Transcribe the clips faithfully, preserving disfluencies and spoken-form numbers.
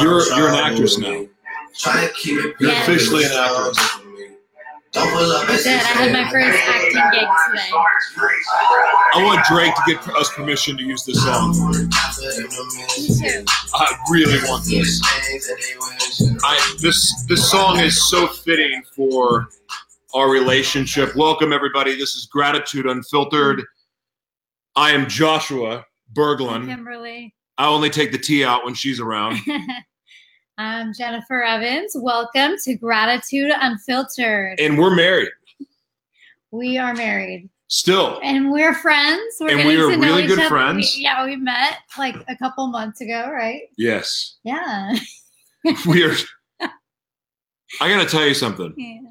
You're you're an actress now. Try to keep it. You're officially an actress. Good. I had my first acting gig today. I want Drake to get us permission to use this song. Me too. I really want this. I this this song is so fitting for our relationship. Welcome everybody. This is Gratitude Unfiltered. I am Joshua Berglund. Kimberly. I only take the tea out when she's around. I'm Jennifer Evans. Welcome to Gratitude Unfiltered. And we're married. We are married. Still. And we're friends. We're and we are really good other. friends. We, yeah, we met like a couple months ago, right? Yes. Yeah. We are. I got to tell you something. Yeah.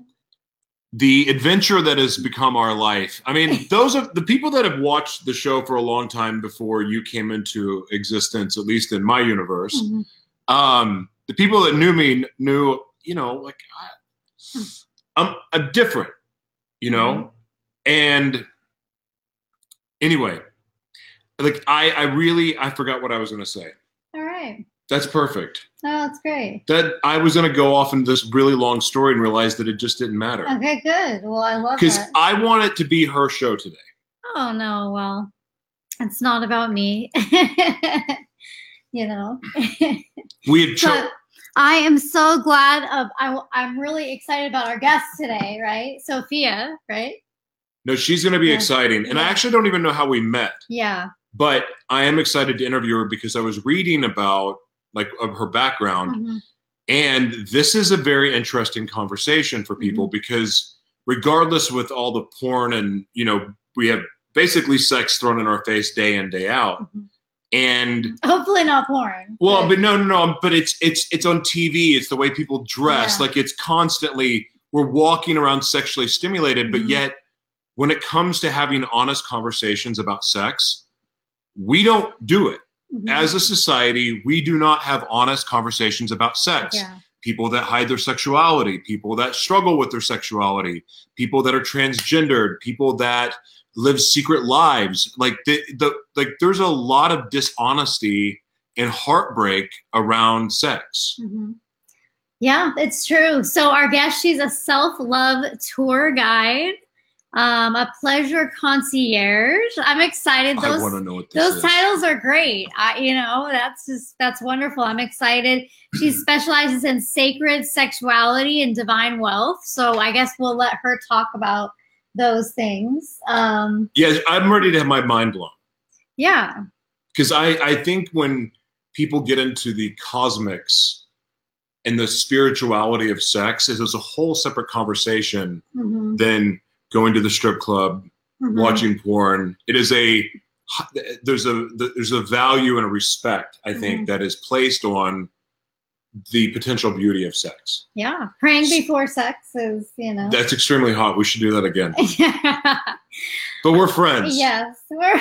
The adventure that has become our life. I mean, those are the people that have watched the show for a long time before you came into existence, at least in my universe. Mm-hmm. Um, The people that knew me knew, you know, like I, I'm, I'm different, you know. Mm-hmm. And anyway, like I, I really, I forgot what I was going to say. All right. That's perfect. Oh, that's great. That I was going to go off into this really long story and realize that it just didn't matter. Okay, good. Well, I love that. Because I want it to be her show today. Oh no, well, it's not about me. You know, we have. Cho- but I am so glad of. I, I'm really excited about our guest today, right, Sophia? Right? No, she's going to be yeah. exciting, and yeah. I actually don't even know how we met. Yeah. But I am excited to interview her because I was reading about like of her background, mm-hmm. and this is a very interesting conversation for people mm-hmm. because regardless with all the porn and you know we have basically sex thrown in our face day in day out. Mm-hmm. And hopefully not porn. Well, but, but no, no, no. But it's it's it's on T V. It's the way people dress. Yeah. Like it's constantly we're walking around sexually stimulated. But mm-hmm. yet, when it comes to having honest conversations about sex, we don't do it mm-hmm. as a society. We do not have honest conversations about sex. Yeah. People that hide their sexuality, people that struggle with their sexuality, people that are transgendered, people that live secret lives. Like the, the like there's a lot of dishonesty and heartbreak around sex. Mm-hmm. Yeah, it's true. So our guest, she's a self-love tour guide, um, a pleasure concierge. I'm excited. Those, I want to know what this those is. Titles are great. I, you know, that's just that's wonderful. I'm excited. She specializes in sacred sexuality and divine wealth. So I guess we'll let her talk about those things. Um, yeah, I'm ready to have my mind blown. Yeah. Because I, I think when people get into the cosmics and the spirituality of sex, it's a whole separate conversation mm-hmm. than going to the strip club, mm-hmm. watching porn. It is a, there's a, there's a value and a respect, I think, mm-hmm. that is placed on the potential beauty of sex. Yeah. Praying before sex is, you know. That's extremely hot. We should do that again. Yeah. But we're friends. Yes. We're,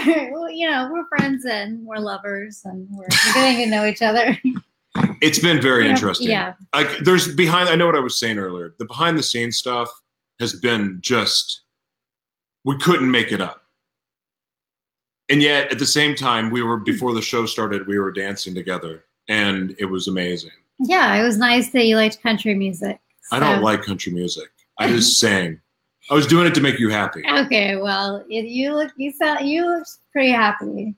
you know, we're friends and we're lovers and we're getting to know each other. It's been very you know, interesting. Yeah. Like there's behind, I know what I was saying earlier. The behind the scenes stuff has been just, we couldn't make it up. And yet at the same time, we were, before the show started, we were dancing together and it was amazing. Yeah, it was nice that you liked country music. So. I don't like country music. I just sang. I was doing it to make you happy. Okay, well, you look you sound you look pretty happy.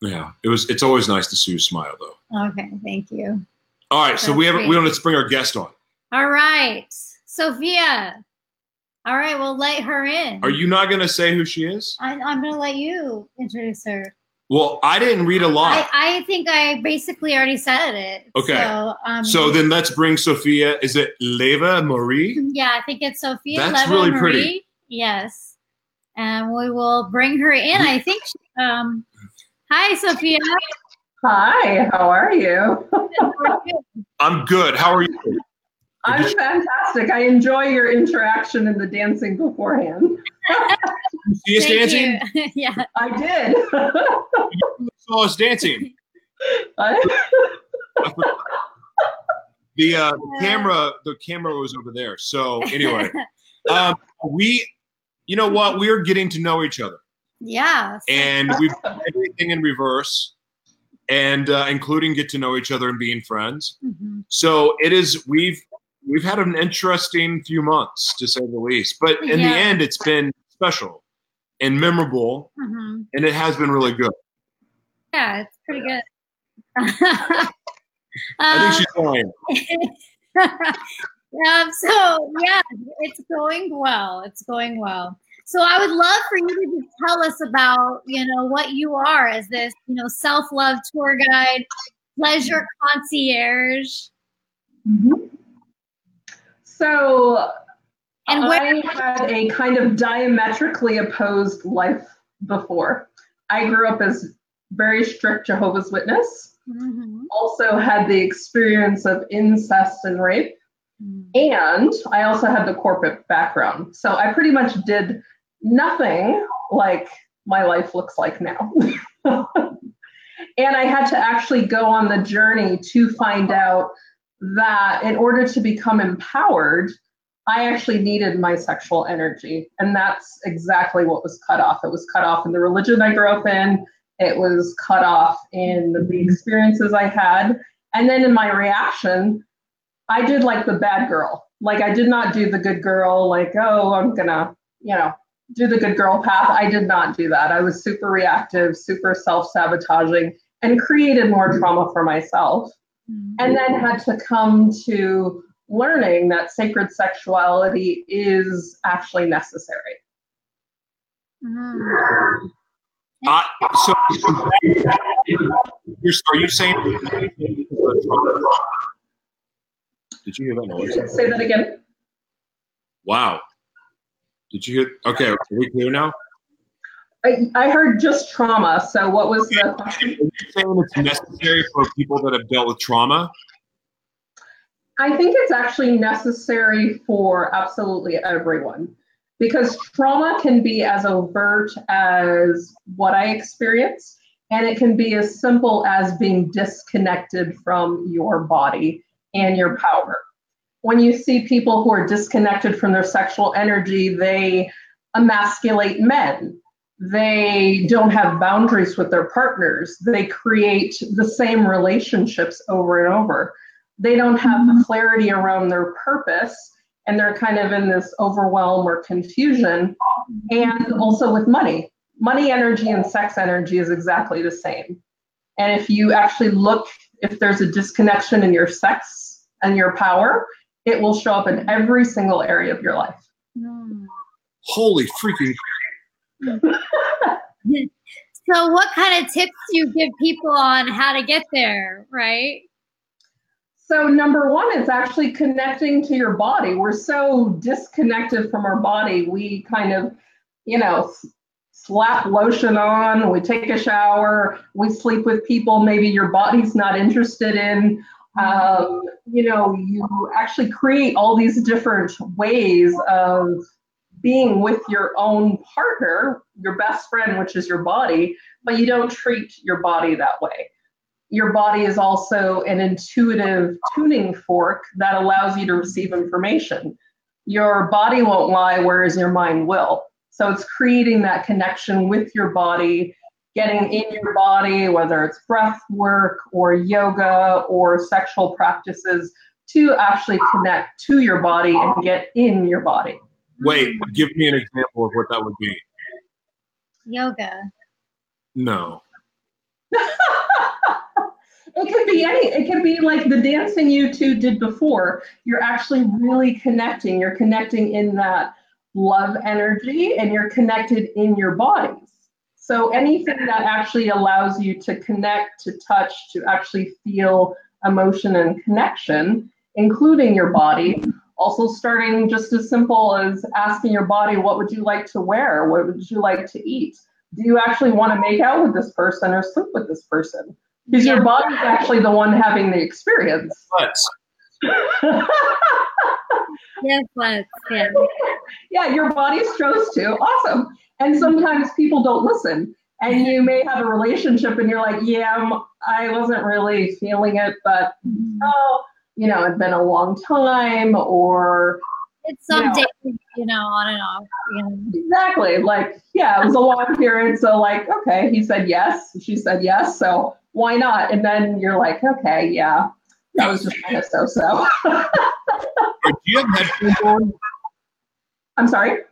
Yeah, it was. It's always nice to see you smile, though. Okay, thank you. All right, That's so we have great. we want to bring our guest on. All right, Sophia. All right, we'll let her in. Are you not going to say who she is? I, I'm going to let you introduce her. Well, I didn't read a lot. I, I think I basically already said it. Okay. So, um, so then let's bring Sophia. Is it Leva-Marie? Yeah, I think it's Sophia Leva-Marie. That's really pretty. Yes. And we will bring her in. I think she, um, hi, Sophia. Hi, how are you? I'm good. How are you? I'm fantastic. I enjoy your interaction and the dancing beforehand. See us dancing? You. Yeah. I did. You saw us dancing. I, I The uh, camera, the camera was over there. So anyway, um, we, you know what? We're getting to know each other. Yeah. And we've done everything in reverse, and uh, including get to know each other and being friends. Mm-hmm. So it is. We've we've had an interesting few months, to say the least. But in yeah. the end, it's been special and memorable, mm-hmm. and it has been really good. Yeah, it's pretty yeah. good. I think she's fine. um, so, yeah, it's going well. It's going well. So I would love for you to just tell us about, you know, what you are as this, you know, self-love tour guide, pleasure concierge. Mm-hmm. So and I had a kind of diametrically opposed life before. I grew up as very strict Jehovah's Witness. Mm-hmm. Also had the experience of incest and rape, mm-hmm. and I also had the corporate background. So I pretty much did nothing like my life looks like now. And I had to actually go on the journey to find out that in order to become empowered, I actually needed my sexual energy. And that's exactly what was cut off. It was cut off in the religion I grew up in. It was cut off in the experiences I had. And then in my reaction, I did like the bad girl. Like I did not do the good girl, like, oh, I'm gonna, you know, do the good girl path. I did not do that. I was super reactive, super self-sabotaging, and created more trauma for myself. And then had to come to learning that sacred sexuality is actually necessary. Mm-hmm. Uh, so, are you saying? Did you hear that noise? Say that again. Wow. Did you hear? Okay, are we clear now? I, I heard just trauma. So, what was okay. the question? Are you saying it's necessary for people that have dealt with trauma? I think it's actually necessary for absolutely everyone. Because trauma can be as overt as what I experienced, and it can be as simple as being disconnected from your body and your power. When you see people who are disconnected from their sexual energy, they emasculate men. They don't have boundaries with their partners. They create the same relationships over and over. They don't have clarity around their purpose. And they're kind of in this overwhelm or confusion. And also with money. Money energy and sex energy is exactly the same. And if you actually look, if there's a disconnection in your sex and your power, it will show up in every single area of your life. Holy freaking. So what kind of tips do you give people on how to get there, right? So number one, it's actually connecting to your body. We're so disconnected from our body. We kind of, you know, slap lotion on, we take a shower, we sleep with people maybe your body's not interested in. Um, you know, you actually create all these different ways of being with your own partner, your best friend, which is your body, but you don't treat your body that way. Your body is also an intuitive tuning fork that allows you to receive information. Your body won't lie, whereas your mind will. So it's creating that connection with your body, getting in your body, whether it's breath work or yoga or sexual practices, to actually connect to your body and get in your body. Wait, give me an example of what that would be. Yoga. No. It could be any, it could be like the dancing you two did before. You're actually really connecting. You're connecting in that love energy, and you're connected in your bodies. So anything that actually allows you to connect, to touch, to actually feel emotion and connection, including your body. Also starting just as simple as asking your body, what would you like to wear? What would you like to eat? Do you actually want to make out with this person or sleep with this person? Because yeah. your body's actually the one having the experience. Let's. yes, let's. Yeah. yeah, your body's chose to. Awesome. And sometimes people don't listen. And you may have a relationship and you're like, yeah, I'm, I wasn't really feeling it, but oh, you know, it's been a long time, or it's some day, you know, on and off. You know. Exactly. Like, yeah, it was a long period. So like, okay, he said yes, she said yes, so why not? And then you're like, okay, yeah, that was just kind of so-so. Do you have headphones on? I'm sorry? Do,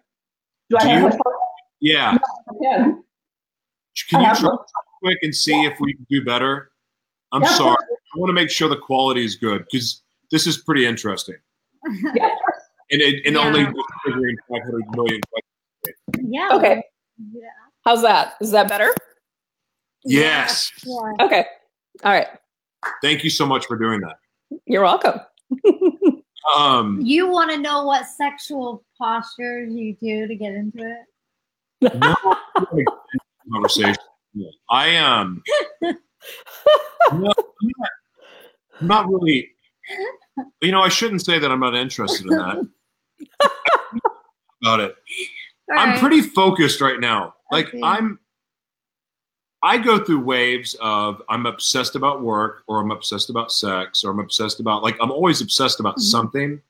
do I have headphones? Yeah. No, I can. Can I you try quick and see yeah. if we can do better? I'm yeah, sorry. I want to make sure the quality is good because this is pretty interesting. Yeah. And it, and yeah. only figuring five hundred million. Yeah. Okay. Yeah. How's that? Is that better? Yes. Yeah. Okay. All right. Thank you so much for doing that. You're welcome. um, you want to know what sexual postures you do to get into it? No. Conversation. I am. Um, no, I'm not, I'm not really. You know, I shouldn't say that I'm not interested in that. About it. All I'm right. pretty focused right now. Like okay. I'm, I go through waves of I'm obsessed about work, or I'm obsessed about sex, or I'm obsessed about, like, I'm always obsessed about mm-hmm. something.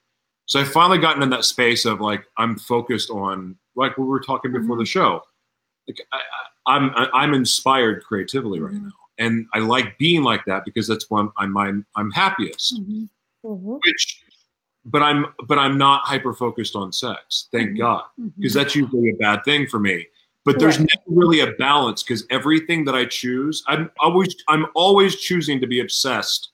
So I've finally gotten in that space of like, I'm focused on, like what we were talking before mm-hmm. the show. Like I, I, I'm, I, I'm inspired creatively mm-hmm. right now. And I like being like that because that's when I'm I'm, I'm happiest. Mm-hmm. Mm-hmm. Which, but I'm but I'm not hyper focused on sex, thank mm-hmm. God, because mm-hmm. that's usually a bad thing for me. But there's right. never really a balance because everything that I choose, I'm always I'm always choosing to be obsessed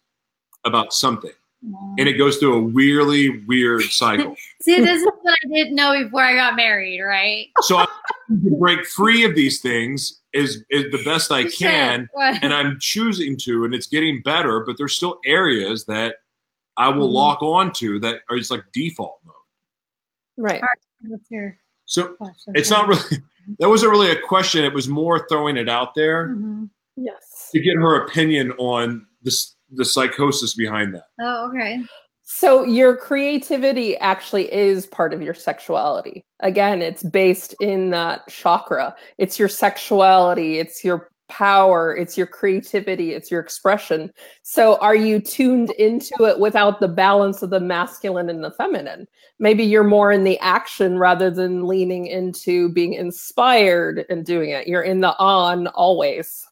about something, wow. and it goes through a weirdly weird cycle. See, this is what I didn't know before I got married, right? So I'm trying to break free of these things. Is, is the best I can, and I'm choosing to, and it's getting better, but there's still areas that I will mm-hmm. lock on to that are just like default mode. Right. So it's not really, that wasn't really a question. It was more throwing it out there mm-hmm. yes. to get her opinion on this, the psychosis behind that. Oh, okay. So your creativity actually is part of your sexuality. Again, it's based in that chakra. It's your sexuality, it's your power, it's your creativity, it's your expression. So are you tuned into it without the balance of the masculine and the feminine? Maybe you're more in the action rather than leaning into being inspired and doing it. You're in the on always.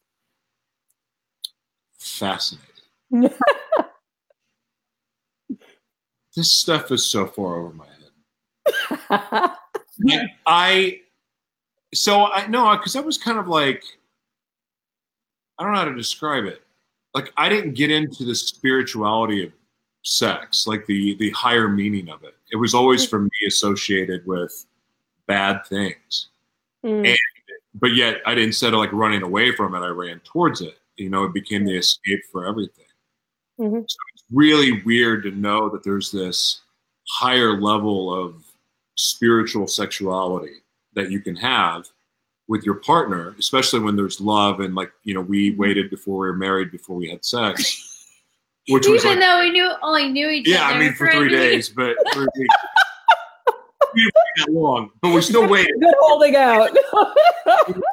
Fascinating. This stuff is so far over my head. I, I, so I no, because I was kind of like, I don't know how to describe it. Like, I didn't get into the spirituality of sex, like the the higher meaning of it. It was always for me associated with bad things, mm. and but yet I didn't instead of like running away from it, I ran towards it. You know, it became the escape for everything. Mm-hmm. So it's really weird to know that there's this higher level of spiritual sexuality that you can have with your partner, especially when there's love and, like, you know, we waited before we were married before we had sex. Which Even was like, though we knew only knew each yeah, other. Yeah, I mean for three days, but three weeks. We didn't wait that long, but we still waited. Good holding out.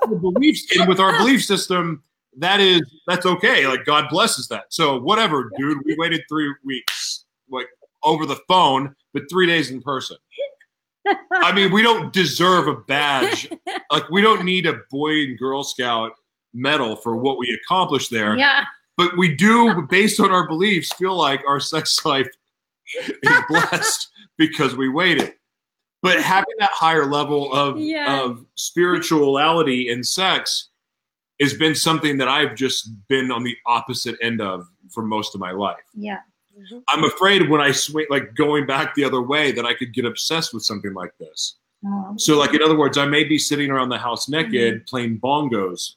And with our belief system, That is, that's okay. Like, God blesses that. So whatever, dude, we waited three weeks, like over the phone, but three days in person. I mean, we don't deserve a badge. Like, we don't need a Boy and Girl Scout medal for what we accomplished there. Yeah. But we do, based on our beliefs, feel like our sex life is blessed because we waited. But having that higher level of, yeah. of spirituality in sex has been something that I've just been on the opposite end of for most of my life. Yeah. Mm-hmm. I'm afraid when I swing, like going back the other way, that I could get obsessed with something like this. Oh. So like, in other words, I may be sitting around the house naked mm-hmm. playing bongos.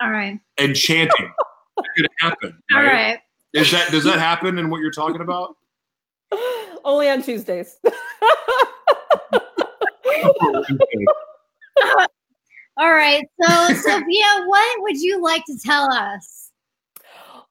All right. And chanting. That could happen. Right? All right. Is that, does that happen in what you're talking about? Only on Tuesdays. All right, so Sophia, what would you like to tell us?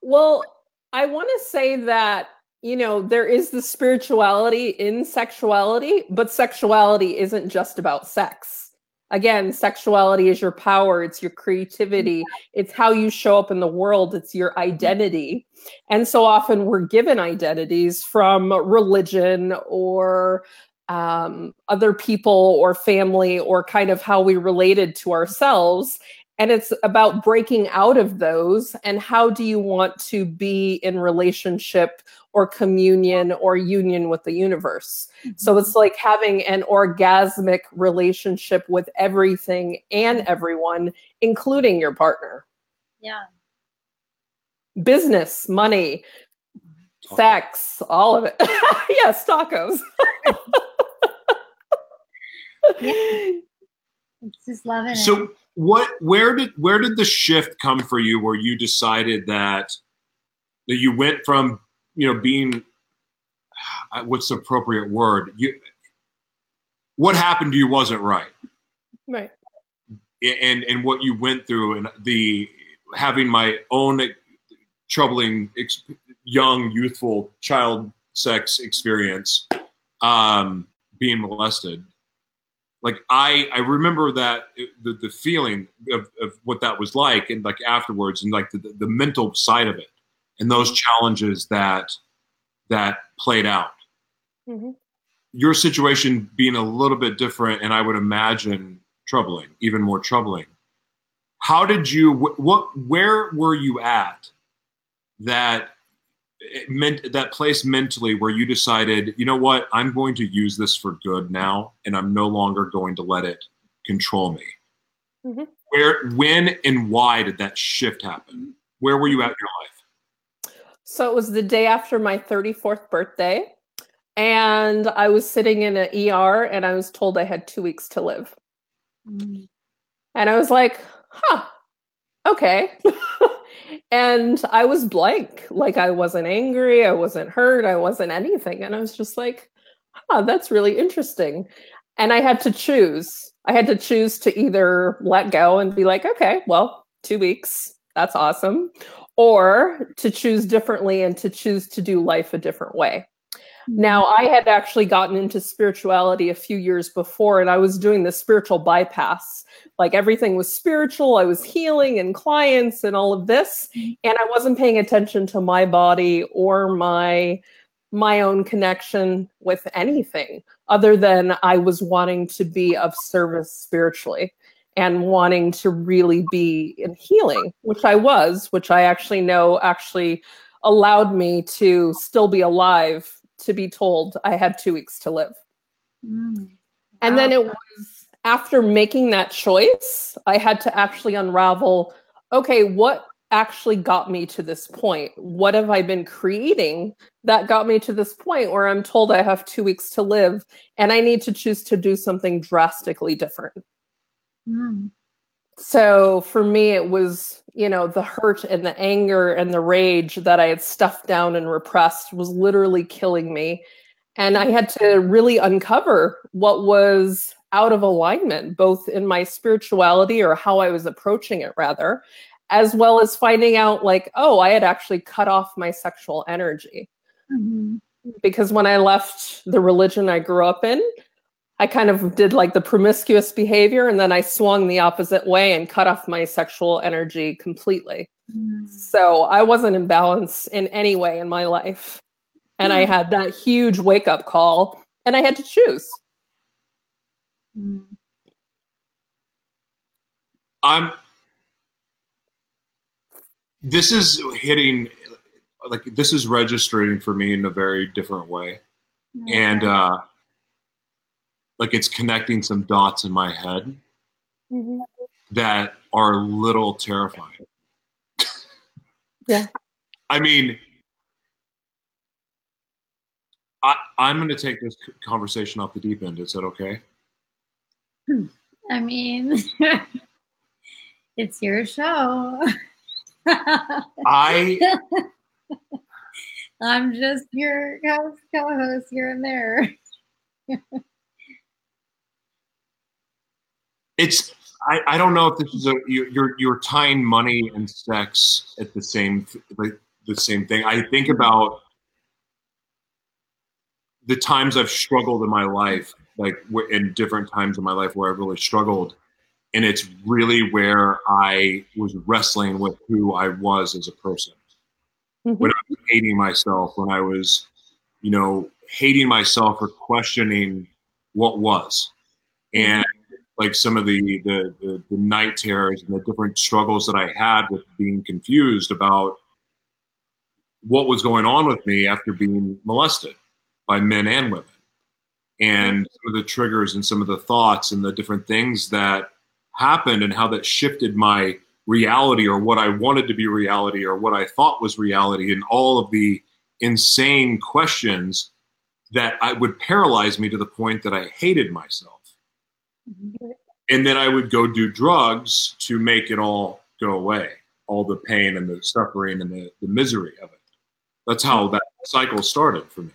Well, I want to say that, you know, there is the spirituality in sexuality, but sexuality isn't just about sex. Again, sexuality is your power. It's your creativity. It's how you show up in the world. It's your identity. And so often we're given identities from religion or um, other people or family or kind of how we related to ourselves. And it's about breaking out of those. And how do you want to be in relationship or communion or union with the universe? Mm-hmm. So it's like having an orgasmic relationship with everything and everyone, including your partner. Yeah. Business, money, tacos. Sex, all of it. Yes, tacos. Yeah. It's just loving it. So what, where did, where did the shift come for you where you decided that, that you went from, you know, being, what's the appropriate word? You, what happened to you wasn't right. Right. And, and what you went through and the, having my own troubling ex, young, youthful child sex experience, um, being molested. Like I, I remember that the, the feeling of, of what that was like, and like afterwards, and like the, the mental side of it, and those challenges that that played out. Mm-hmm. Your situation being a little bit different, and I would imagine troubling, even more troubling. How did you? What? Where were you at? That it meant that place mentally where you decided, you know what, I'm going to use this for good now, and I'm no longer going to let it control me. Mm-hmm. Where, when, and why did that shift happen? Where were you at in your life? So it was the day after my thirty-fourth birthday, and I was sitting in an E R, and I was told I had two weeks to live. Mm. And I was like, huh, okay. And I was blank. Like, I wasn't angry, I wasn't hurt, I wasn't anything. And I was just like, huh, that's really interesting. And I had to choose. I had to choose to either let go and be like, okay, well, two weeks, that's awesome. Or to choose differently and to choose to do life a different way. Now, I had actually gotten into spirituality a few years before, and I was doing the spiritual bypass. Like, everything was spiritual. I was healing and clients and all of this. And I wasn't paying attention to my body or my, my own connection with anything other than I was wanting to be of service spiritually and wanting to really be in healing, which I was, which I actually know actually allowed me to still be alive to be told I had two weeks to live. Mm. Wow. And then it was after making that choice, I had to actually unravel, okay, what actually got me to this point? What have I been creating that got me to this point where I'm told I have two weeks to live and I need to choose to do something drastically different? Mm. So for me, it was, you know, the hurt and the anger and the rage that I had stuffed down and repressed was literally killing me. And I had to really uncover what was out of alignment, both in my spirituality or how I was approaching it rather, as well as finding out like, oh, I had actually cut off my sexual energy. Mm-hmm. Because when I left the religion I grew up in, I kind of did like the promiscuous behavior, and then I swung the opposite way and cut off my sexual energy completely. Mm. So I wasn't in balance in any way in my life. And mm. I had that huge wake up call, and I had to choose. Mm. I'm, this is hitting, like, this is registering for me in a very different way. Mm. And, uh, like, it's connecting some dots in my head mm-hmm. that are a little terrifying. Yeah. I mean, I, I'm going to take this conversation off the deep end. Is that okay? I mean, it's your show. I... I'm just your co-host here and there. It's, I, I don't know if this is a, you, you're, you're tying money and sex at the same, like the same thing. I think about the times I've struggled in my life, like in different times in my life where I've really struggled. And it's really where I was wrestling with who I was as a person. Mm-hmm. When I was hating myself, when I was, you know, hating myself or questioning what was. And like some of the, the, the, the night terrors and the different struggles that I had with being confused about what was going on with me after being molested by men and women. And some of the triggers and some of the thoughts and the different things that happened and how that shifted my reality or what I wanted to be reality or what I thought was reality, and all of the insane questions that I would paralyze me to the point that I hated myself. And then I would go do drugs to make it all go away, all the pain and the suffering and the, the misery of it. That's how that cycle started for me.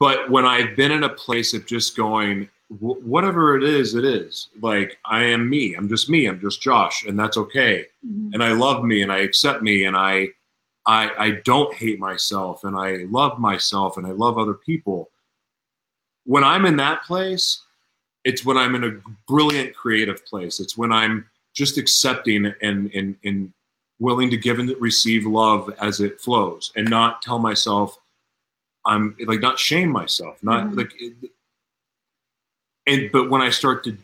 But when I've been in a place of just going, wh- whatever it is, it is. Like, I am me. I'm just me. I'm just Josh. And that's okay. Mm-hmm. And I love me and I accept me. And I, I, I don't hate myself. And I love myself and I love other people. When I'm in that place, it's when I'm in a brilliant creative place. It's when I'm just accepting and, and, and willing to give and receive love as it flows, and not tell myself, I'm like, not shame myself, not mm-hmm. like, and, but when I start to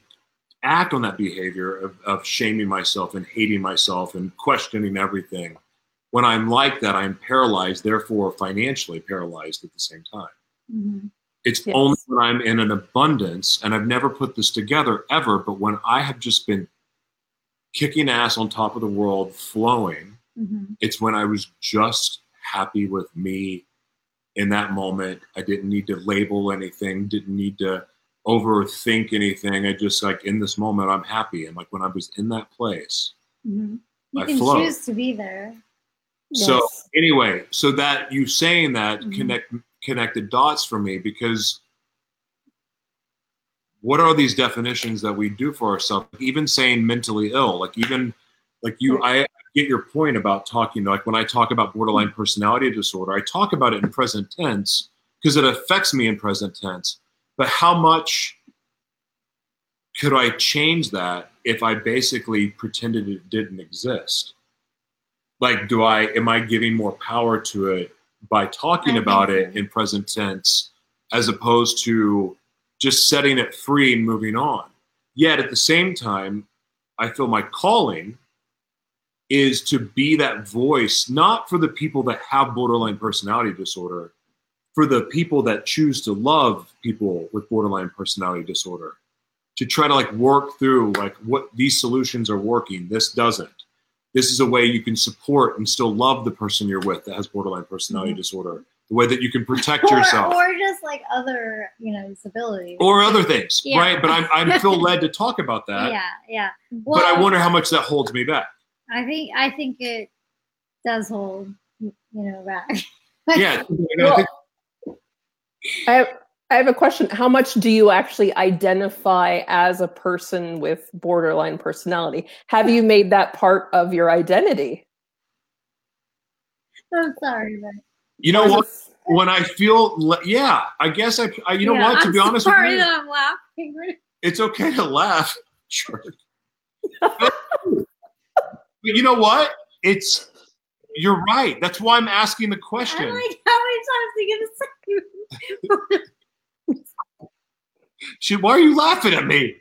act on that behavior of, of shaming myself and hating myself and questioning everything, when I'm like that, I'm paralyzed, therefore financially paralyzed at the same time. Mm-hmm. It's yes. only when I'm in an abundance, and I've never put this together ever, but when I have just been kicking ass on top of the world, flowing, mm-hmm. it's when I was just happy with me. In that moment, I didn't need to label anything, didn't need to overthink anything. I just, like, in this moment, I'm happy. And like when I was in that place, mm-hmm. you I can flowed. Choose to be there. Yes. So anyway, so that you saying that mm-hmm. connect connected dots for me, because what are these definitions that we do for ourselves? Like, even saying mentally ill, like even like you, right. I. get your point about talking, like when I talk about borderline personality disorder, I talk about it in present tense because it affects me in present tense. But how much could I change that if I basically pretended it didn't exist? Like, do I, am I giving more power to it by talking about it in present tense as opposed to just setting it free and moving on? Yet at the same time, I feel my calling is to be that voice, not for the people that have borderline personality disorder, for the people that choose to love people with borderline personality disorder, to try to like work through like what these solutions are working, this doesn't. This is a way you can support and still love the person you're with that has borderline personality mm-hmm. disorder, the way that you can protect or, yourself. Or just like other, you know, disabilities. Or other things, yeah. right? But I'm, I'm feel led to talk about that. Yeah, yeah. Well, but I wonder how much that holds me back. I think I think it does hold, you know, back. yeah. Well, I have, I have a question. How much do you actually identify as a person with borderline personality? Have you made that part of your identity? I'm sorry, but you know what? When I feel, le- yeah, I guess I. I you know yeah, what? To I'm be honest sorry with you, that I'm laughing. It's okay to laugh. Sure. You know what? It's you're right. That's why I'm asking the question. I'm like, how many times are you gonna say? Shoot, why are you laughing at me?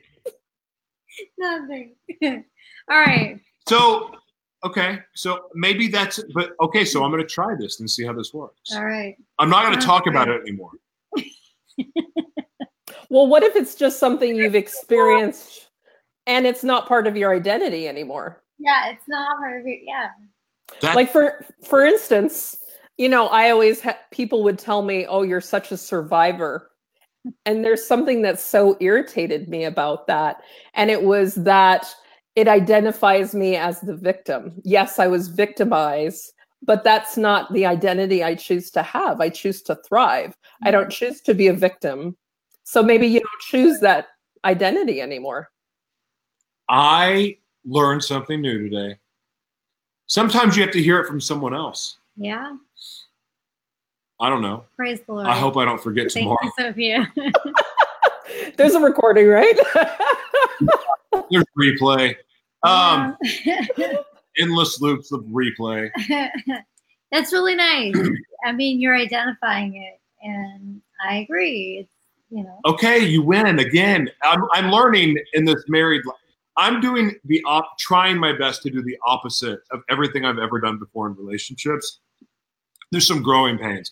Nothing. All right. So, okay. So maybe that's. But okay. So I'm gonna try this and see how this works. All right. I'm not gonna All talk right. about it anymore. Well, what if it's just something you've experienced, and it's not part of your identity anymore? Yeah, it's not hard. Yeah. That- like for for instance, you know, I always ha- people would tell me, "Oh, you're such a survivor," and there's something that so irritated me about that, and it was that it identifies me as the victim. Yes, I was victimized, but that's not the identity I choose to have. I choose to thrive. Mm-hmm. I don't choose to be a victim. So maybe you don't choose that identity anymore. I. Learn something new today. Sometimes you have to hear it from someone else. Yeah. I don't know. Praise the Lord. I hope I don't forget Thank tomorrow. You, Sophia. There's a recording, right? There's replay. Um, endless loops of replay. That's really nice. I mean, you're identifying it, and I agree. It's, you know. Okay, you win again. I'm, I'm learning in this married life. I'm doing the op, trying my best to do the opposite of everything I've ever done before in relationships. There's some growing pains.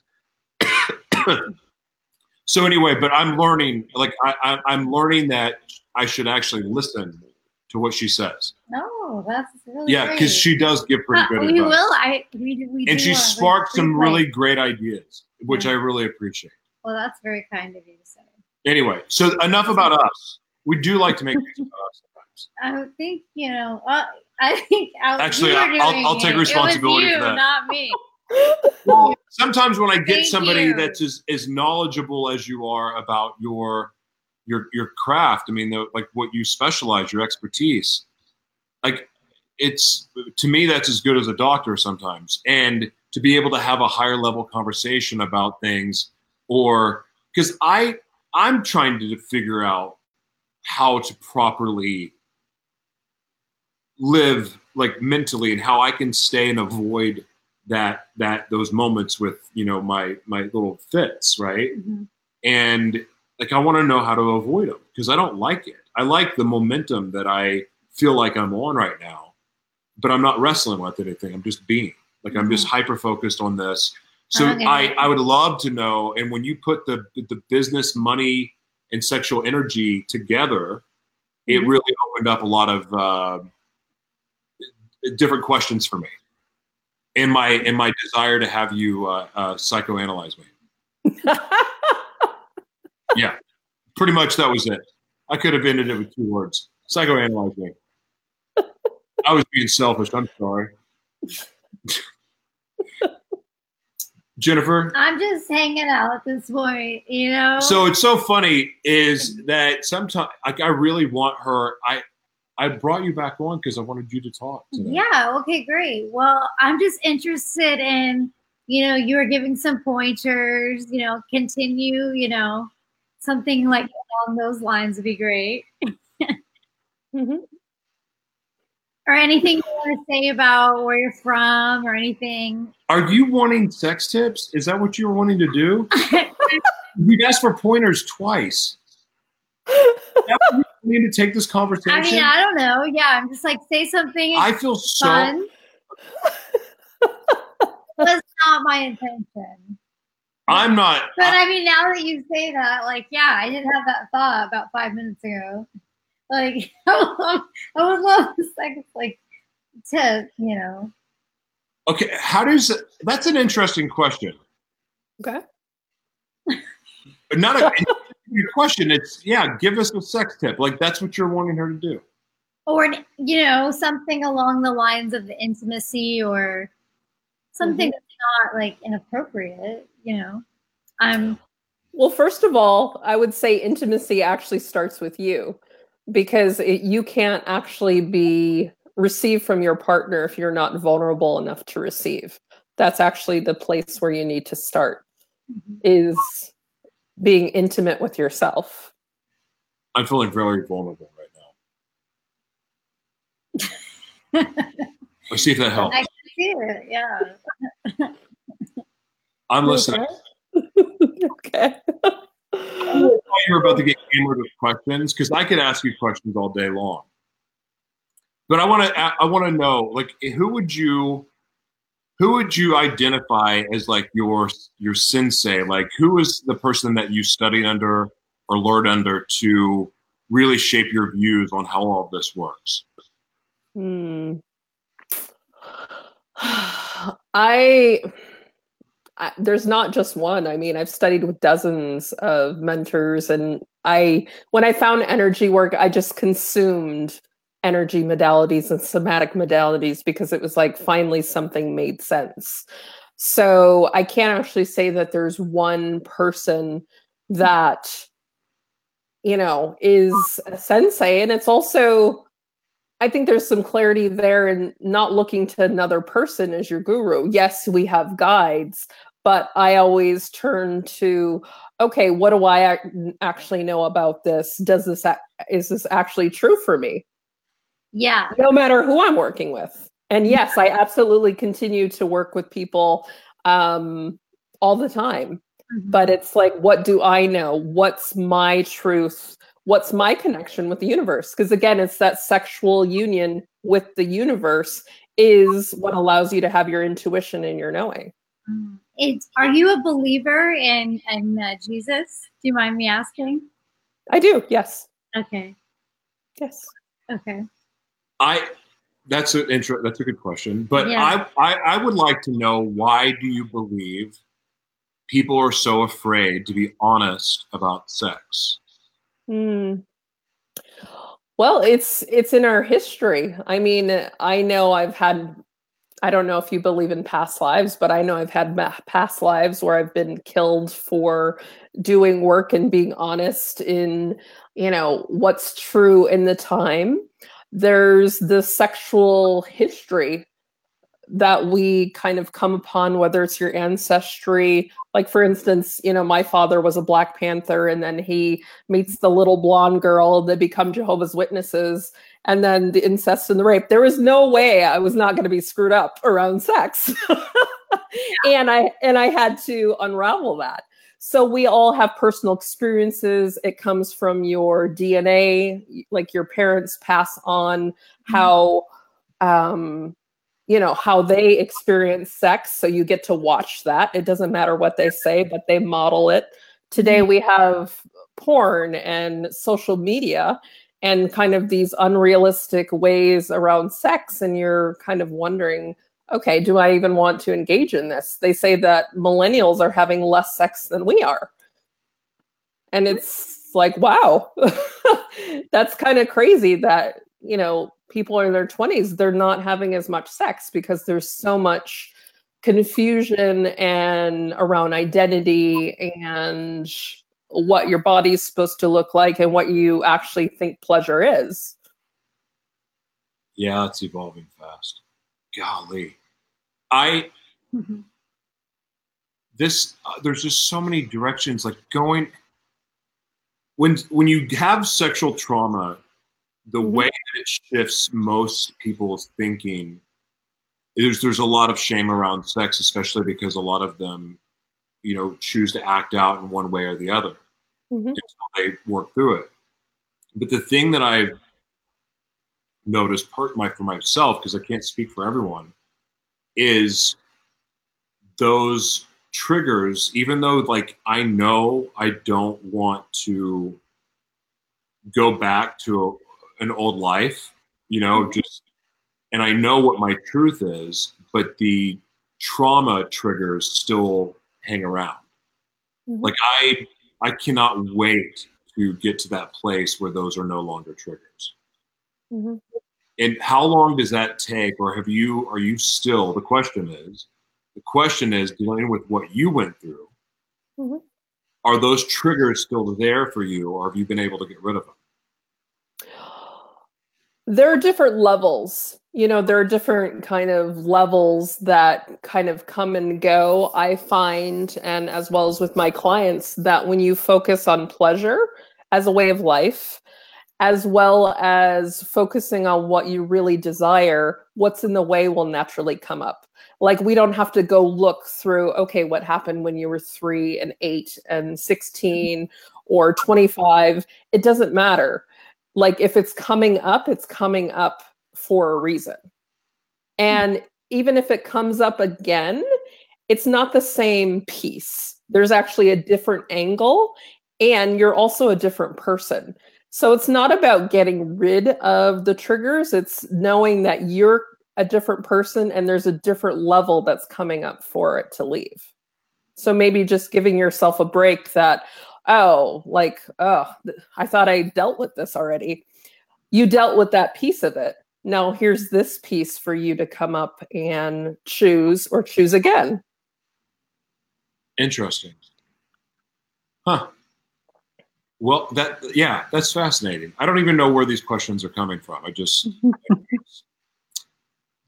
So anyway, but I'm learning. Like I, I, I'm learning that I should actually listen to what she says. No, that's really yeah, because she does give pretty huh, good we advice. We will. I we, we and do she sparked like, some really great ideas, which yeah. I really appreciate. Well, that's very kind of you to say. Anyway, so enough about us. We do like to make things about us. I think, you know, uh, I think I, actually you I, I'll, I'll take responsibility you, for that. Not me. Well, sometimes when I get Thank somebody you. That's as, as knowledgeable as you are about your your your craft, I mean, the, like what you specialize, your expertise, like it's to me that's as good as a doctor sometimes. And to be able to have a higher level conversation about things, or because I I'm trying to figure out how to properly live like mentally and how I can stay and avoid that, that those moments with, you know, my, my little fits. Right. Mm-hmm. And like, I want to know how to avoid them because I don't like it. I like the momentum that I feel like I'm on right now, but I'm not wrestling with anything. I'm just being like, mm-hmm. I'm just hyper-focused on this. So okay. I, I would love to know. And when you put the, the business money and sexual energy together, it mm-hmm. really opened up a lot of, uh, different questions for me, and my and my desire to have you uh, uh, psychoanalyze me. Yeah, pretty much that was it. I could have ended it with two words: psychoanalyze me. I was being selfish. I'm sorry, Jennifer. I'm just hanging out at this point, you know. So it's so funny is that sometimes like I really want her. I. I brought you back on because I wanted you to talk today. Yeah. Okay, great. Well, I'm just interested in, you know, you were giving some pointers, you know, continue, you know, something like along those lines would be great. Mm-hmm. Or anything you want to say about where you're from or anything. Are you wanting sex tips? Is that what you were wanting to do? You've asked for pointers twice. We need to take this conversation. I mean, I don't know. Yeah, I'm just like, say something. I feel so. Fun. That's not my intention. I'm not. But I, I mean, now that you say that, like, yeah, I did have that thought about five minutes ago. Like, I would love, I would love this, like, like, to, you know. Okay, how does that's an interesting question. Okay. But not a. Your question, it's yeah, give us a sex tip. Like that's what you're wanting her to do. Or, you know, something along the lines of the intimacy or something mm-hmm. that's not like inappropriate, you know. I'm well, first of all, I would say intimacy actually starts with you because it, you can't actually be received from your partner if you're not vulnerable enough to receive. That's actually the place where you need to start mm-hmm. is being intimate with yourself. I'm feeling very vulnerable right now. Let's see if that helps. I can see it, yeah. I'm listening. Okay. I know you're about to get hammered with questions because I could ask you questions all day long. But I want to. I want to know, like, who would you? Who would you identify as like your your sensei? Like who is the person that you studied under or learned under to really shape your views on how all of this works? Hmm. I, I there's not just one. I mean, I've studied with dozens of mentors, and I when I found energy work, I just consumed energy modalities and somatic modalities because it was like finally something made sense. So I can't actually say that there's one person that, you know, is a sensei. And it's also, I think there's some clarity there in not looking to another person as your guru. Yes, we have guides, but I always turn to, okay, what do I ac- actually know about this? Does this, ac- is this actually true for me? Yeah. No matter who I'm working with. And yes, I absolutely continue to work with people um, all the time. Mm-hmm. But it's like, what do I know? What's my truth? What's my connection with the universe? Because again, it's that sexual union with the universe is what allows you to have your intuition and your knowing. It's, are you a believer in, in uh, Jesus? Do you mind me asking? I do. Yes. Okay. Yes. Okay. I... That's an intro. That's a good question, but yeah. I, I, I would like to know, why do you believe people are so afraid to be honest about sex? Mm. Well, it's it's in our history. I mean, I know I've had. I don't know if you believe in past lives, but I know I've had past lives where I've been killed for doing work and being honest in, you know, what's true in the time. There's the sexual history that we kind of come upon, whether it's your ancestry. Like, for instance, you know, my father was a Black Panther, and then he meets the little blonde girl. They become Jehovah's Witnesses, and then the incest and the rape. There was no way I was not going to be screwed up around sex. and I and I had to unravel that. So we all have personal experiences. It comes from your D N A, like your parents pass on how, um, you know, how they experience sex. So you get to watch that. It doesn't matter what they say, but they model it. Today we have porn and social media and kind of these unrealistic ways around sex. And you're kind of wondering, okay, do I even want to engage in this? They say that millennials are having less sex than we are. And it's like, wow, that's kind of crazy that, you know, people are in their twenties, they're not having as much sex because there's so much confusion and around identity and what your body's supposed to look like and what you actually think pleasure is. Yeah, it's evolving fast. Golly, I, mm-hmm. this, uh, there's just so many directions, like going, when, when you have sexual trauma, the mm-hmm. way that it shifts most people's thinking is there's a lot of shame around sex, especially because a lot of them, you know, choose to act out in one way or the other mm-hmm. until they work through it. But the thing that I've notice part my for myself, because I can't speak for everyone, is those triggers, even though like I know I don't want to go back to a, an old life, you know, just, and I know what my truth is, but the trauma triggers still hang around. Mm-hmm. Like I I cannot wait to get to that place where those are no longer triggers. Mm-hmm. And how long does that take, or have you, are you still, the question is, the question is dealing with what you went through, mm-hmm. are those triggers still there for you, or have you been able to get rid of them? There are different levels, you know, there are different kind of levels that kind of come and go, I find, and as well as with my clients, that when you focus on pleasure as a way of life, as well as focusing on what you really desire, what's in the way will naturally come up. Like, we don't have to go look through, okay, what happened when you were three and eight and sixteen or twenty-five? It doesn't matter. Like, if it's coming up, it's coming up for a reason. And even if it comes up again, it's not the same piece. There's actually a different angle, and you're also a different person. So it's not about getting rid of the triggers. It's knowing that you're a different person and there's a different level that's coming up for it to leave. So maybe just giving yourself a break that, oh, like, oh, I thought I dealt with this already. You dealt with that piece of it. Now here's this piece for you to come up and choose or choose again. Interesting. Huh. Well, that, yeah, that's fascinating. I don't even know where these questions are coming from. I just,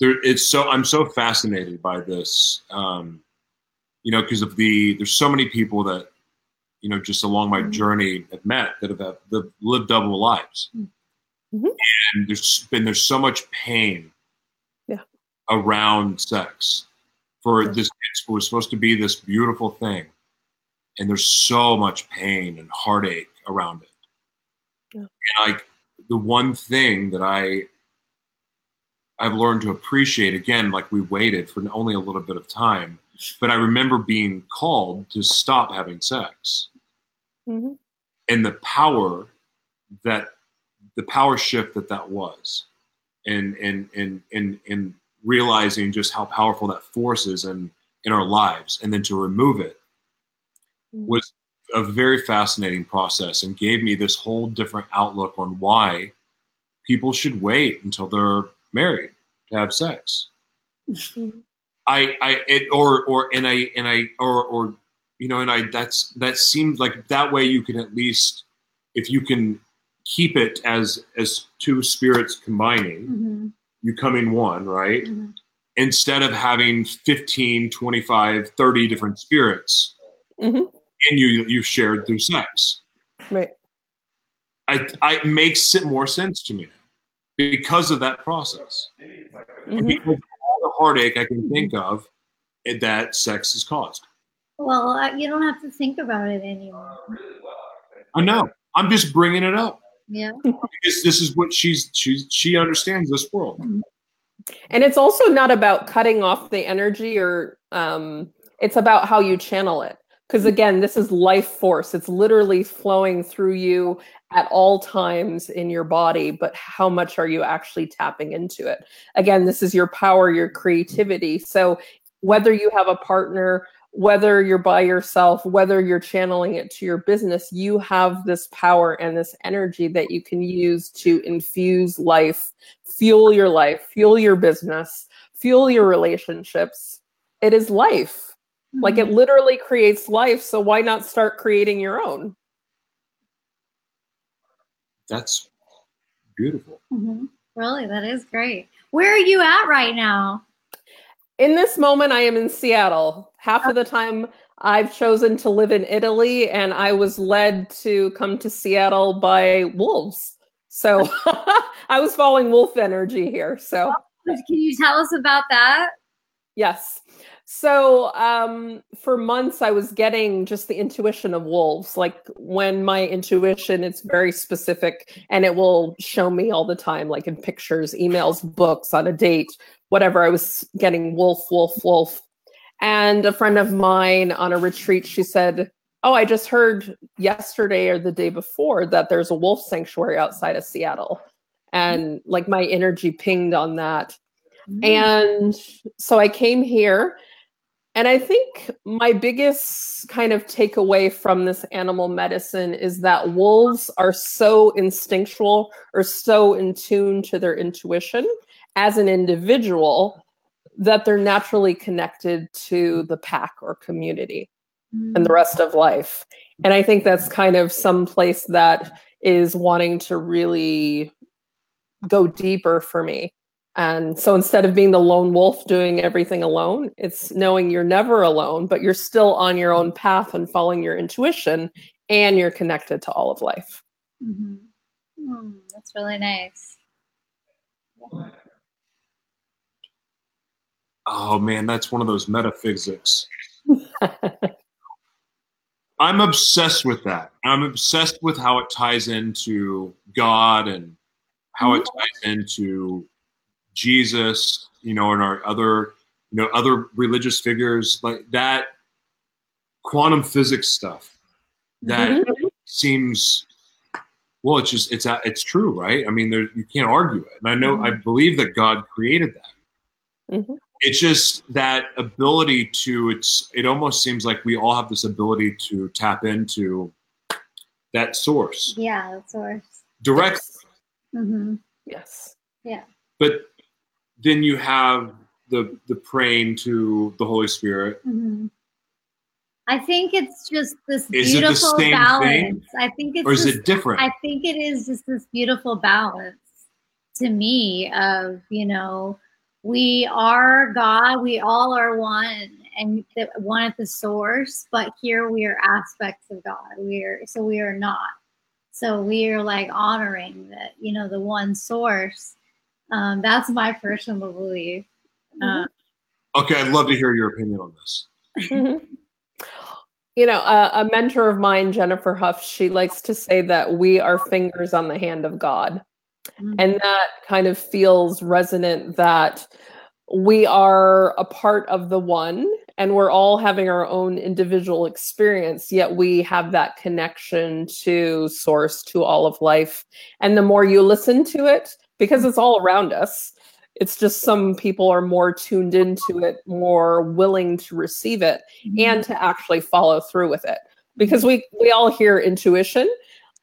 there, it's so, I'm so fascinated by this, um, you know, because of the, there's so many people that, you know, just along my journey have met that have, have lived double lives. Mm-hmm. And there's been there's so much pain yeah. around sex for yeah. this. It was supposed to be this beautiful thing, and there's so much pain and heartache around it. Yeah. And like the one thing that I I've learned to appreciate, again, like we waited for only a little bit of time, but I remember being called to stop having sex, mm-hmm. and the power that the power shift that that was, and and and and and realizing just how powerful that force is in in our lives, and then to remove it mm-hmm. was a very fascinating process, and gave me this whole different outlook on why people should wait until they're married to have sex. Mm-hmm. I, I, it, or, or, and I, and I, or, or, you know, and I, that's, that seemed like that way you can at least, if you can keep it as, as two spirits combining, mm-hmm. you come in one, right? Mm-hmm. Instead of having fifteen, twenty-five, thirty different spirits mm-hmm. in you, you've shared through sex. Right. I, I, it makes it more sense to me because of that process. Mm-hmm. Heartache I can think of that sex has caused. Well, you don't have to think about it anymore. I know. I'm just bringing it up. Yeah. Because this is what she's she she understands this world. And it's also not about cutting off the energy, or um, it's about how you channel it. Because again, this is life force. It's literally flowing through you at all times in your body, but how much are you actually tapping into it? Again, this is your power, your creativity. So whether you have a partner, whether you're by yourself, whether you're channeling it to your business, you have this power and this energy that you can use to infuse life, fuel your life, fuel your business, fuel your relationships. It is life. Like it literally creates life. So why not start creating your own? That's beautiful. Mm-hmm. Really, that is great. Where are you at right now? In this moment, I am in Seattle. Half okay. of the time I've chosen to live in Italy, and I was led to come to Seattle by wolves. So I was following wolf energy here. So can you tell us about that? Yes. So um, for months, I was getting just the intuition of wolves. Like when my intuition, it's very specific, and it will show me all the time, like in pictures, emails, books, on a date, whatever. I was getting wolf, wolf, wolf. And a friend of mine on a retreat, she said, oh, I just heard yesterday or the day before that there's a wolf sanctuary outside of Seattle. And like my energy pinged on that. And so I came here, and I think my biggest kind of takeaway from this animal medicine is that wolves are so instinctual, or so in tune to their intuition as an individual, that they're naturally connected to the pack or community mm. and the rest of life. And I think that's kind of some place that is wanting to really go deeper for me. And so instead of being the lone wolf doing everything alone, it's knowing you're never alone, but you're still on your own path and following your intuition, and you're connected to all of life. Mm-hmm. Mm, that's really nice. Oh man, that's one of those metaphysics. I'm obsessed with that. I'm obsessed with how it ties into God, and how it ties into Jesus, you know, and our other, you know, other religious figures, like that quantum physics stuff that mm-hmm. seems, well, it's just, it's, it's true, right? I mean, there, you can't argue it. And I know, mm-hmm. I believe that God created that. Mm-hmm. It's just that ability to, it's, it almost seems like we all have this ability to tap into that source. Yeah. That source. Directly. Yes. Mm-hmm. Yes. Yeah. But then you have the the praying to the Holy Spirit. Mm-hmm. I think it's just this is beautiful balance. Thing? I think it's or is just, it different? I think it is just this beautiful balance to me of, you know, we are God, we all are one, and the, one at the source, but here we are aspects of God. We are so we are not. So we're like honoring that, you know, the one source. Um, that's my personal belief. Uh, okay. I'd love to hear your opinion on this. You know, a, a mentor of mine, Jennifer Huff, she likes to say that we are fingers on the hand of God. Mm-hmm. And that kind of feels resonant, that we are a part of the one and we're all having our own individual experience, yet we have that connection to source, to all of life. And the more you listen to it, because it's all around us, it's just some people are more tuned into it, more willing to receive it, mm-hmm. and to actually follow through with it. Because we, we all hear intuition,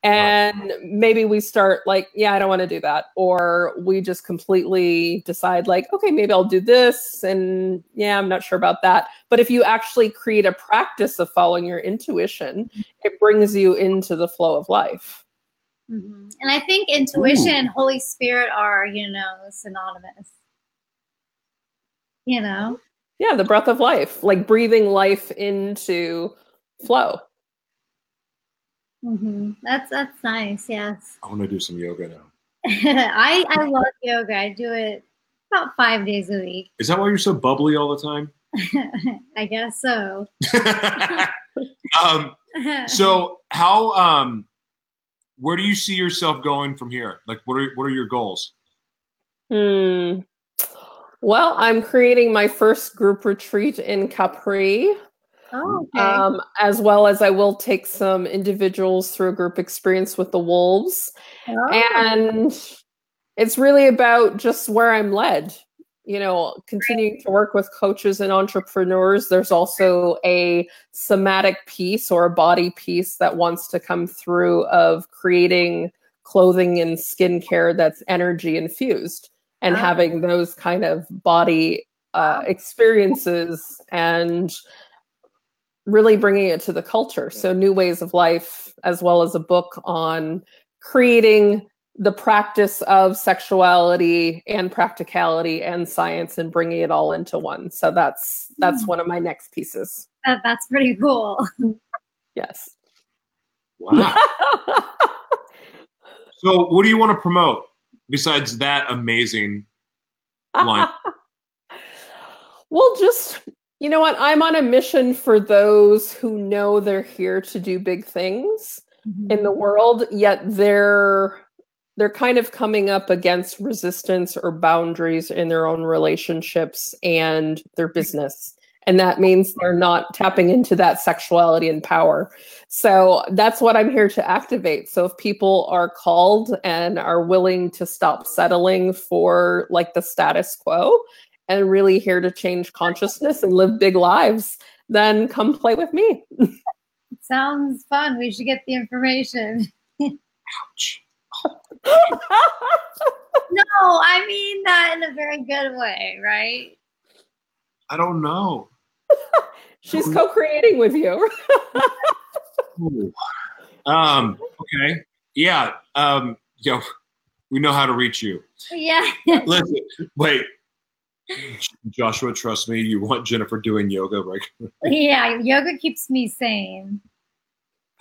and maybe we start like, yeah, I don't want to do that. Or we just completely decide like, okay, maybe I'll do this. And yeah, I'm not sure about that. But if you actually create a practice of following your intuition, it brings you into the flow of life. Mm-hmm. And I think intuition Ooh. and Holy Spirit are, you know, synonymous, you know? Yeah. The breath of life, like breathing life into flow. Mm-hmm. That's that's nice. Yes. I want to do some yoga now. I I love yoga. I do it about five days a week. Is that why you're so bubbly all the time? I guess so. um. So how um, where do you see yourself going from here? Like, what are what are your goals? Hmm. Well, I'm creating my first group retreat in Capri. Oh, okay. Um, as well as I will take some individuals through a group experience with the wolves. Oh. And it's really about just where I'm led, you know, continuing to work with coaches and entrepreneurs. There's also a somatic piece or a body piece that wants to come through of creating clothing and skincare that's energy infused, and oh. having those kind of body uh, experiences and really bringing it to the culture. So new ways of life, as well as a book on creating the practice of sexuality and practicality and science and bringing it all into one. So that's, that's one of my next pieces. That, that's pretty cool. Yes. Wow. So what do you want to promote besides that amazing line? Well, just... You know what? I'm on a mission for those who know they're here to do big things, mm-hmm. in the world, yet they're they're kind of coming up against resistance or boundaries in their own relationships and their business. And that means they're not tapping into that sexuality and power. So that's what I'm here to activate. So if people are called and are willing to stop settling for like the status quo, and really here to change consciousness and live big lives, then come play with me. Sounds fun. We should get the information. Ouch. No, I mean that in a very good way, right? I don't know. She's co-creating with you. um. Okay. Yeah. Um. Yo, we know how to reach you. Yeah. Listen. Wait. Joshua, trust me, you want Jennifer doing yoga, right? Yeah, yoga keeps me sane.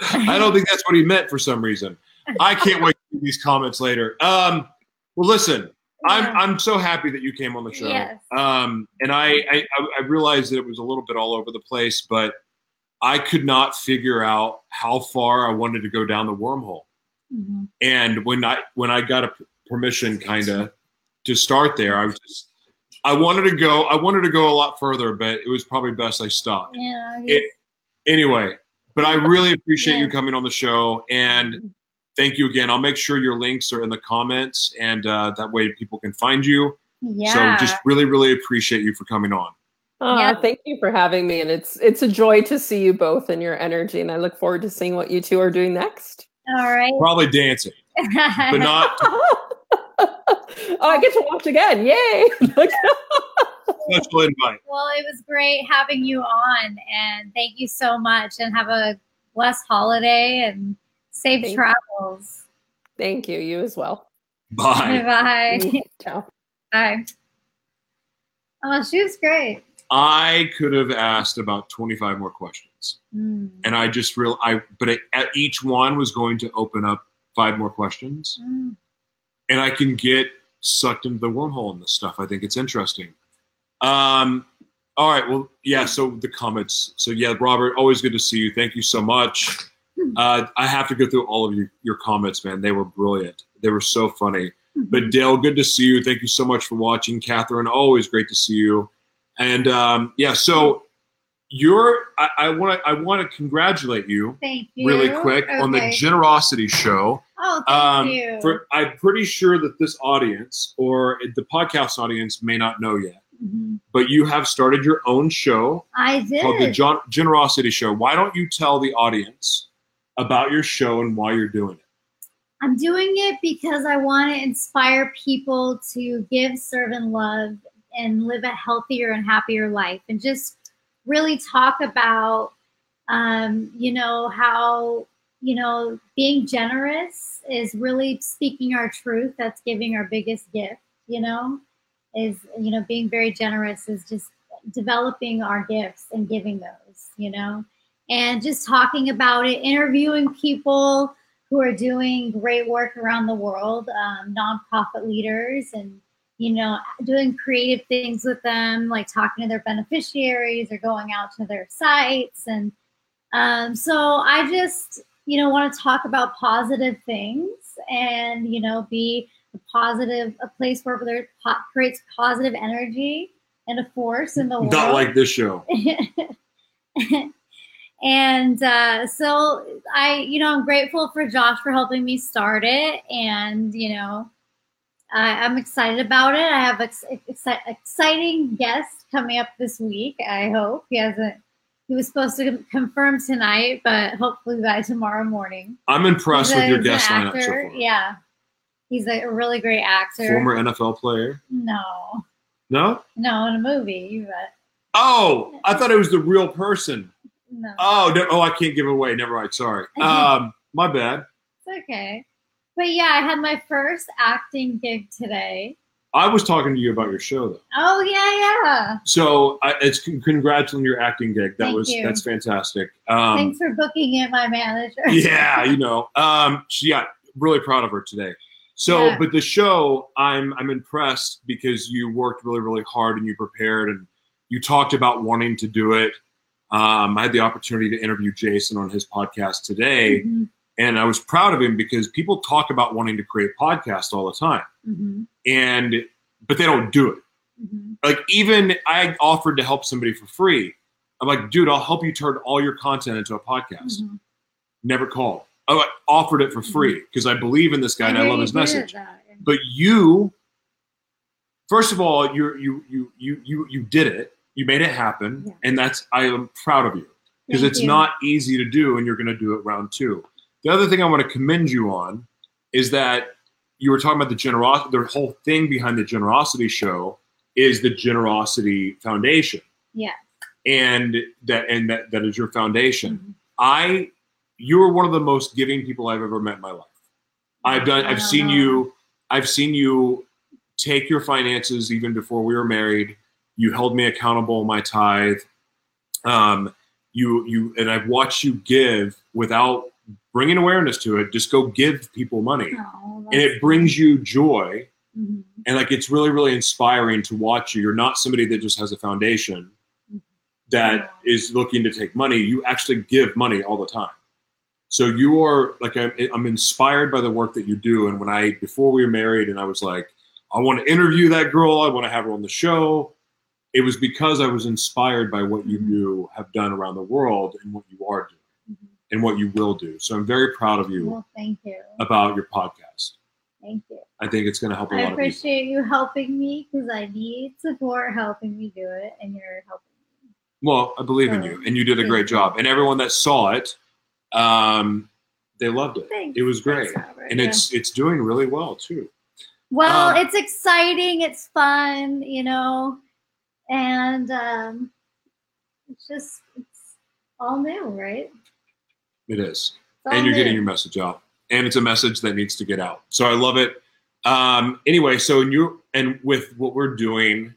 I don't think that's what he meant for some reason. I can't wait to see these comments later. Um, well, listen, I'm yeah. I'm so happy that you came on the show. Yes. Um, and I, I, I realized that it was a little bit all over the place, but I could not figure out how far I wanted to go down the wormhole. Mm-hmm. And when I, when I got a permission kind of to start there, I was just... I wanted to go. I wanted to go a lot further, but it was probably best I stopped. Yeah. I it, anyway, but I really appreciate yeah. you coming on the show, and thank you again. I'll make sure your links are in the comments, and uh, that way people can find you. Yeah. So just really, really appreciate you for coming on. Oh, yeah. Thank you for having me, and it's it's a joy to see you both and your energy, and I look forward to seeing what you two are doing next. All right. Probably dancing, but not. Oh, I get to watch again. Yay. Special invite. Well, it was great having you on, and thank you so much, and have a blessed holiday and safe thank travels. You. Thank you. You as well. Bye. Bye. Ciao. Bye. Oh, she was great. I could have asked about twenty-five more questions. Mm. And I just real I, but it, each one was going to open up five more questions. Mm. And I can get sucked into the wormhole in this stuff. I think it's interesting. Um, all right. Well, yeah. So the comments. So yeah, Robert, always good to see you. Thank you so much. Uh, I have to go through all of you, your comments, man. They were brilliant. They were so funny. But Dale, good to see you. Thank you so much for watching. Catherine, always great to see you. And um, yeah, so you're. I, I want to. I want to congratulate you. Thank you. Really quick okay. on the Generosity Show. Oh, thank um, you. For, I'm pretty sure that this audience or the podcast audience may not know yet. Mm-hmm. But you have started your own show. I did. Called the Gen- Generosity Show. Why don't you tell the audience about your show and why you're doing it? I'm doing it because I want to inspire people to give, serve, and love and live a healthier and happier life, and just really talk about, um, you know, how, you know, being generous is really speaking our truth. That's giving our biggest gift, you know, is, you know, being very generous is just developing our gifts and giving those, you know, and just talking about it, interviewing people who are doing great work around the world, um, nonprofit leaders, and, you know, doing creative things with them, like talking to their beneficiaries or going out to their sites. And um, so I just, you know, want to talk about positive things and, you know, be a positive, a place where there po- creates positive energy and a force in the world. Not like this show. And uh, so I, you know, I'm grateful for Josh for helping me start it. And, you know, I, I'm excited about it. I have ex- ex- exciting guests coming up this week. I hope he hasn't, he was supposed to com- confirm tonight, but hopefully by tomorrow morning. I'm impressed a, with your guest lineup so far. Yeah. He's a really great actor. Former N F L player. No. No? No, in a movie. But. Oh, I thought it was the real person. No. Oh, no, oh! I can't give it away. Never mind. Sorry. Um, my bad. It's okay. But yeah, I had my first acting gig today. I was talking to you about your show, though. Oh yeah, yeah. So I, it's congrats on your acting gig. That Thank was you. That's fantastic. Um, Thanks for booking in, my manager. Yeah, you know, um, she got really proud of her today. So, yeah. But the show, I'm I'm impressed because you worked really, really hard and you prepared and you talked about wanting to do it. Um, I had the opportunity to interview Jason on his podcast today, mm-hmm. and I was proud of him because people talk about wanting to create podcasts all the time, mm-hmm. and but they don't do it. Mm-hmm. Like even I offered to help somebody for free. I'm like, dude, I'll help you turn all your content into a podcast. Mm-hmm. Never called. Oh, I offered it for free because I believe in this guy and I love his message. But you, first of all, you you you you you you did it. You made it happen, yeah. and that's I am proud of you because it's you. Not easy to do, and you're going to do it round two. The other thing I want to commend you on is that you were talking about the generosity. The whole thing behind the Generosity Show is the Generosity Foundation. Yeah, and that and that, that is your foundation. Mm-hmm. I, you are one of the most giving people I've ever met in my life. I've done. I've seen know. you. I've seen you take your finances even before we were married. You held me accountable, my tithe. Um, you, you, and I've watched you give without bringing awareness to it. Just go give people money, oh, and it brings you joy. Mm-hmm. And like it's really, really inspiring to watch you. You're not somebody that just has a foundation that yeah. is looking to take money. You actually give money all the time. So you are like I'm, I'm inspired by the work that you do. And when I before we were married, and I was like, I want to interview that girl. I want to have her on the show. It was because I was inspired by what you do, have done around the world and what you are doing mm-hmm. and what you will do. So I'm very proud of you, well, thank you. About your podcast. Thank you. I think it's going to help a I lot of people. I appreciate you helping me because I need support helping me do it, and you're helping me. Well, I believe so, in you, and you did a great job. And everyone that saw it, um, they loved it. Thanks. It was great. Robert, and yeah. it's it's doing really well, too. Well, um, it's exciting. It's fun, you know. And um, it's just, it's all new, right? It is. And you're new. Getting your message out. And it's a message that needs to get out. So I love it. Um, anyway, so in you, and with what we're doing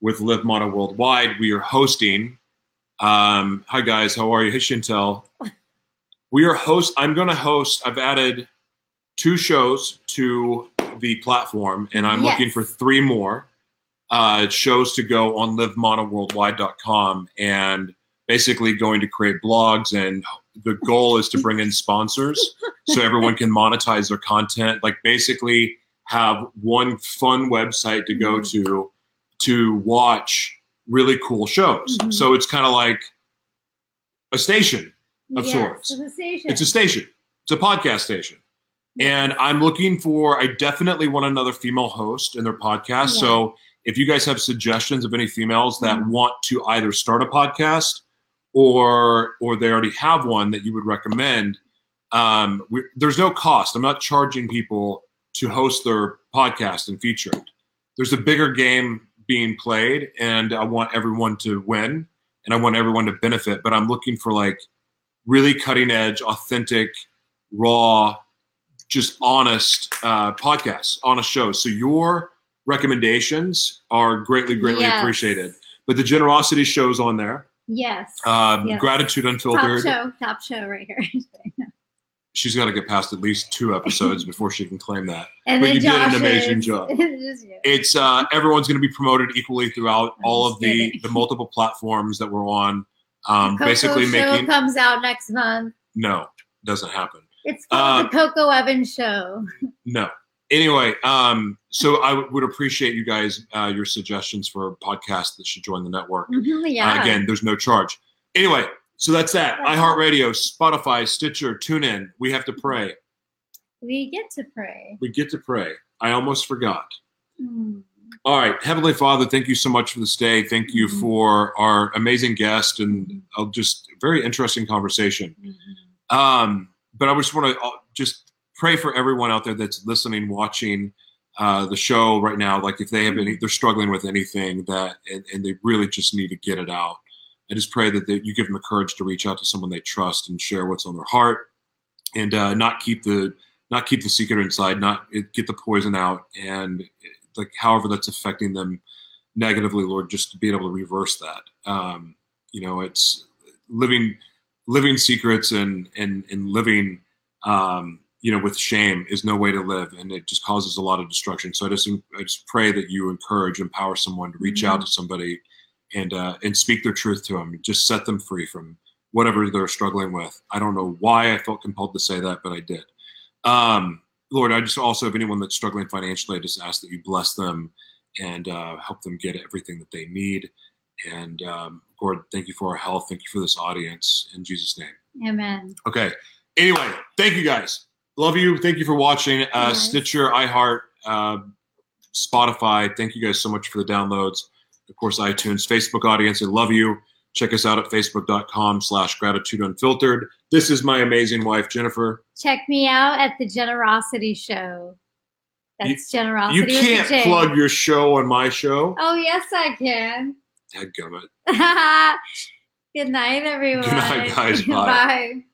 with Live Mono Worldwide, we are hosting. Um, hi, guys. How are you? Hey, Chantel. We are host. I'm going to host. I've added two shows to the platform, and I'm yes. looking for three more uh, shows to go on live mono worldwide dot com, and basically going to create blogs, and the goal is to bring in sponsors so everyone can monetize their content, like basically have one fun website to go mm-hmm. to to watch really cool shows. Mm-hmm. So it's kind of like a station of yes, sorts. It's a station. It's a station. It's a podcast station. And I'm looking for, I definitely want another female host in their podcast. Yeah. So if you guys have suggestions of any females that mm-hmm. want to either start a podcast or or they already have one that you would recommend, um, we, there's no cost. I'm not charging people to host their podcast and feature it. There's a bigger game being played, and I want everyone to win, and I want everyone to benefit. But I'm looking for like really cutting edge, authentic, raw, just honest uh, podcasts, honest shows. So your recommendations are greatly, greatly yes. appreciated. But the Generosity Show's on there. Yes. Um, yes. Gratitude Unfiltered. Top show, top show right here. She's got to get past at least two episodes before she can claim that. And but you Josh did an amazing is, job. Is it's uh, everyone's going to be promoted equally throughout I'm all of the, the multiple platforms that we're on. Um, Coco basically, show making comes out next month. No, doesn't happen. It's called uh, the Coco Evans Show. No. Anyway, um, so I w- would appreciate you guys uh, your suggestions for podcasts that should join the network. Mm-hmm, yeah. Uh, again, there's no charge. Anyway. So that's that. iHeartRadio, Spotify, Stitcher, TuneIn. We have to pray. We get to pray. We get to pray. I almost forgot. Mm. All right. Heavenly Father, thank you so much for this day. Thank you mm-hmm. for our amazing guest and uh, just very interesting conversation. Mm-hmm. Um, but I just want to uh, just pray for everyone out there that's listening, watching uh, the show right now. Like if they have any, they're struggling with anything that, and, and they really just need to get it out. I just pray that they, you give them the courage to reach out to someone they trust and share what's on their heart, and uh, not keep the not keep the secret inside, not it, get the poison out, and like however that's affecting them negatively, Lord, just to be able to reverse that. Um, you know, it's living living secrets and and and living um, you know with shame is no way to live, and it just causes a lot of destruction. So I just I just pray that you encourage, empower someone to reach mm-hmm. out to somebody. And uh, and speak their truth to them. Just set them free from whatever they're struggling with. I don't know why I felt compelled to say that, but I did. Um, Lord, I just also, if anyone that's struggling financially, I just ask that you bless them and uh, help them get everything that they need. And um, Lord, thank you for our health. Thank you for this audience. In Jesus' name. Amen. Okay. Anyway, thank you guys. Love you. Thank you for watching. Uh, yes. Stitcher, iHeart, uh, Spotify. Thank you guys so much for the downloads. Of course, iTunes, Facebook audience, I love you. Check us out at facebook.com slash gratitude unfiltered. This is my amazing wife, Jennifer. Check me out at the Generosity Show. That's you, Generosity. You can't plug your show on my show. Oh, yes, I can. Dadgummit. Good night, everyone. Good night, guys. Bye. Bye.